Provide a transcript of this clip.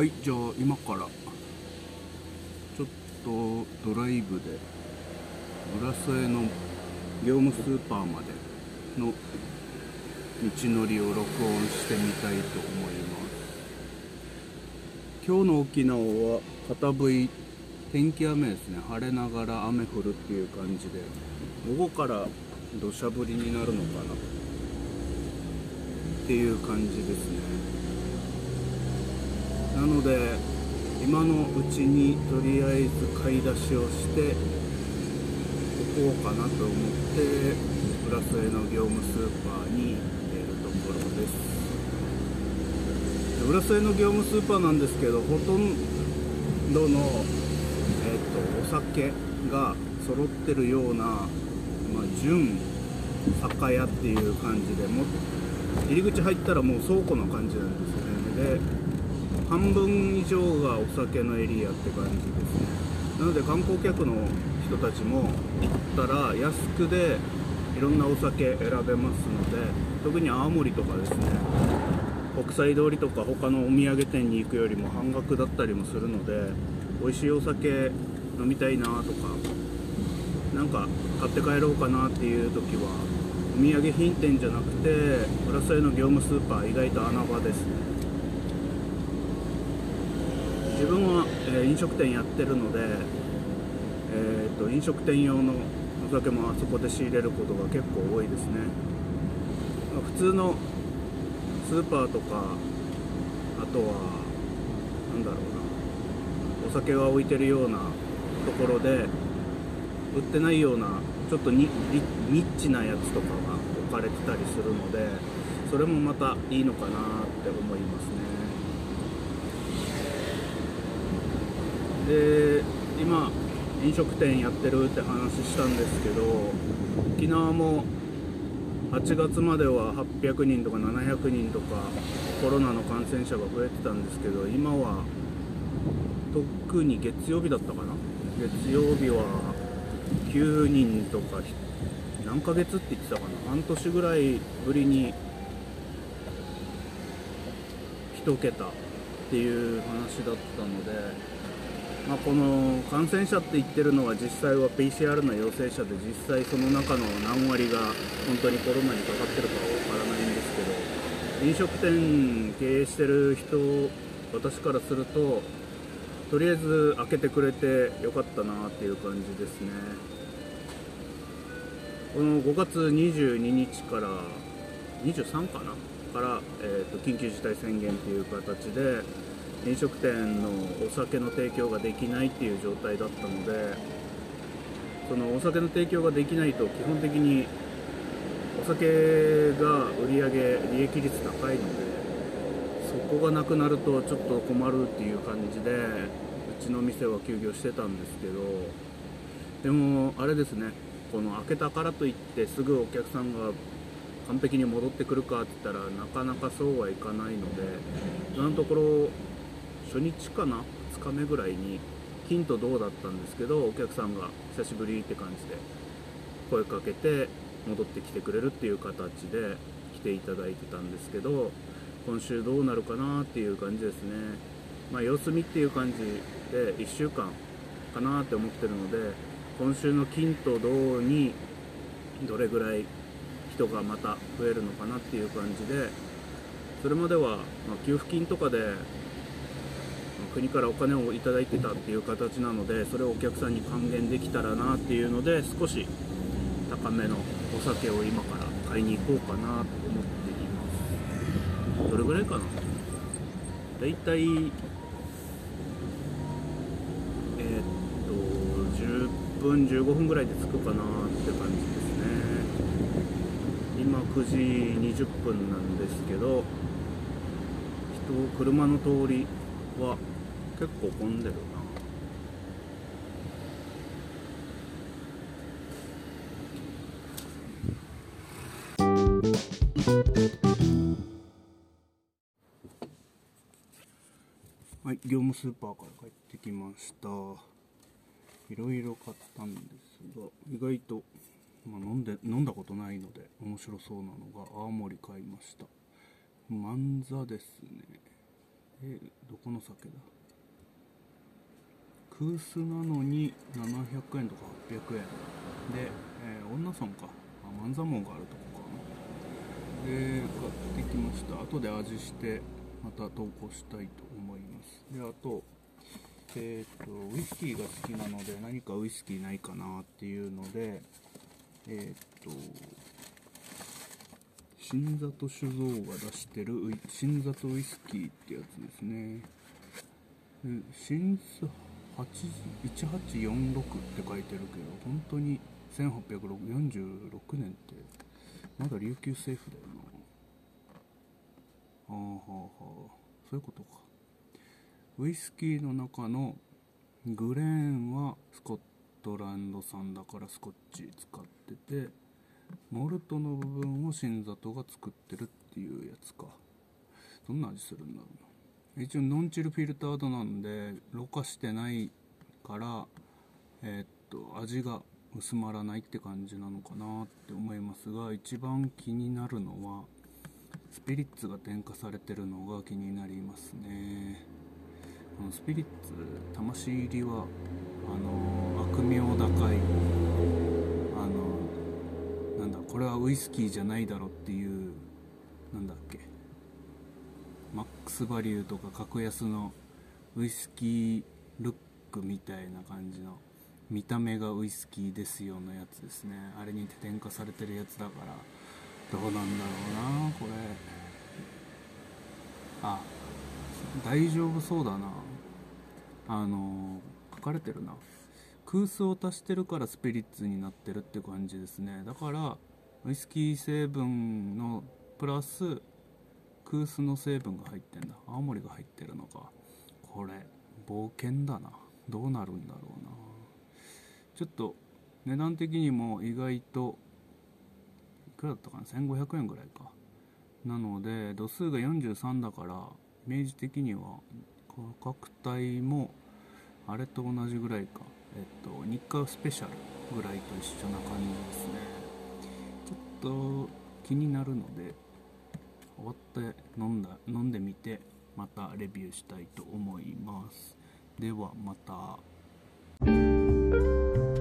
はい、じゃあ今からちょっとドライブで浦添の業務スーパーまでの道のりを録音してみたいと思います。今日の沖縄は片吹い、天気雨ですね。晴れながら雨降るっていう感じで、午後から土砂降りになるのかなっていう感じですね。なので今のうちにとりあえず買い出しをしておこうかなと思って、浦添の業務スーパーにいるところです。浦添の業務スーパーなんですけど、ほとんどのお酒が揃ってるような、純酒屋っていう感じで、入り口入ったらもう倉庫の感じなんですよね。で、半分以上がお酒のエリアって感じですね。なので観光客の人たちも行ったら安くでいろんなお酒選べますので、特に青森とかですね、国際通りとか他のお土産店に行くよりも半額だったりもするので、美味しいお酒飲みたいなとか、なんか買って帰ろうかなっていう時は、お土産品店じゃなくて浦添の業務スーパー、意外と穴場ですね。自分は、飲食店やってるので、飲食店用のお酒もあそこで仕入れることが結構多いですね。普通のスーパーとか、あとはなんだろうな、お酒が置いてるようなところで売ってないようなちょっとニッチなやつとかが置かれてたりするので、それもまたいいのかなって思いますね。で、今飲食店やってるって話したんですけど、沖縄も8月までは800人とか700人とかコロナの感染者が増えてたんですけど、今は特に月曜日だったかな、月曜日は9人とか、何ヶ月って言ってたかな、半年ぐらいぶりに1桁っていう話だったので、この感染者って言ってるのは実際は PCR の陽性者で、実際その中の何割が本当にコロナにかかってるかはわからないんですけど、飲食店経営してる人、私からするととりあえず開けてくれてよかったなっていう感じですね。この5月22日から23かなから、緊急事態宣言っていう形で飲食店のお酒の提供ができないっていう状態だったので、そのお酒の提供ができないと基本的にお酒が売り上げ利益率高いので、そこがなくなるとちょっと困るっていう感じで、うちの店は休業してたんですけど、でもあれですね、この開けたからといってすぐお客さんが完璧に戻ってくるかって言ったらなかなかそうはいかないので、今のところ初日かな、2日目ぐらいに金と銅だったんですけど、お客さんが久しぶりって感じで声かけて戻ってきてくれるっていう形で来ていただいてたんですけど、今週どうなるかなっていう感じですね。様子見っていう感じで1週間かなって思ってるので、今週の金と銅にどれぐらい人がまた増えるのかなっていう感じで、それまでは給付金とかで国からお金をいただいてたっていう形なので、それをお客さんに還元できたらなっていうので、少し高めのお酒を今から買いに行こうかなと思って、どれぐらいかな、だいたい10分15分ぐらいで着くかなって感じですね。今9時20分なんですけど、車の通りは結構混んでるな。はい、業務スーパーから帰ってきました。いろいろ買ったんですが、意外と、飲んだことないので面白そうなのが青森買いました。万座ですね。どこの酒だ。空須なのに700円とか800円で、女村か万座門があるとこかなで買ってきました。後で味してまた投稿したいと思います。であとウイスキーが好きなので何かウイスキーないかなっていうので新里酒造が出してる新里ウイスキーってやつですね。新里1846って書いてるけど本当に1846年ってまだ琉球政府だよな。あーはーはー、そういうことか。ウイスキーの中のグレーンはスコットランド産だからスコッチ使ってて、モルトの部分を新里が作ってるっていうやつか。どんな味するんだろうな。一応ノンチルフィルタードなんでろ過してないから味が薄まらないって感じなのかなって思いますが、一番気になるのはスピリッツが添加されてるのが気になりますね。このスピリッツ魂入りは悪名高いこれはウイスキーじゃないだろっていうなんだっけマックスバリューとか格安のウイスキールックみたいな感じの見た目がウイスキーですよのやつですね。あれに添加されてるやつだからどうなんだろうなこれ。あ、大丈夫そうだな。書かれてるな。空数を足してるからスピリッツになってるって感じですね。だからウイスキー成分のプラス空数の成分が入ってんだ。青森が入ってるのか。これ冒険だな。どうなるんだろうな。ちょっと値段的にも意外といくらだったかな、1500円ぐらいかなので度数が43だからイメージ的には価格帯もあれと同じぐらいか日課スペシャルぐらいと一緒な感じですね。ちょっと気になるので終わって飲んでみてまたレビューしたいと思います。ではまた。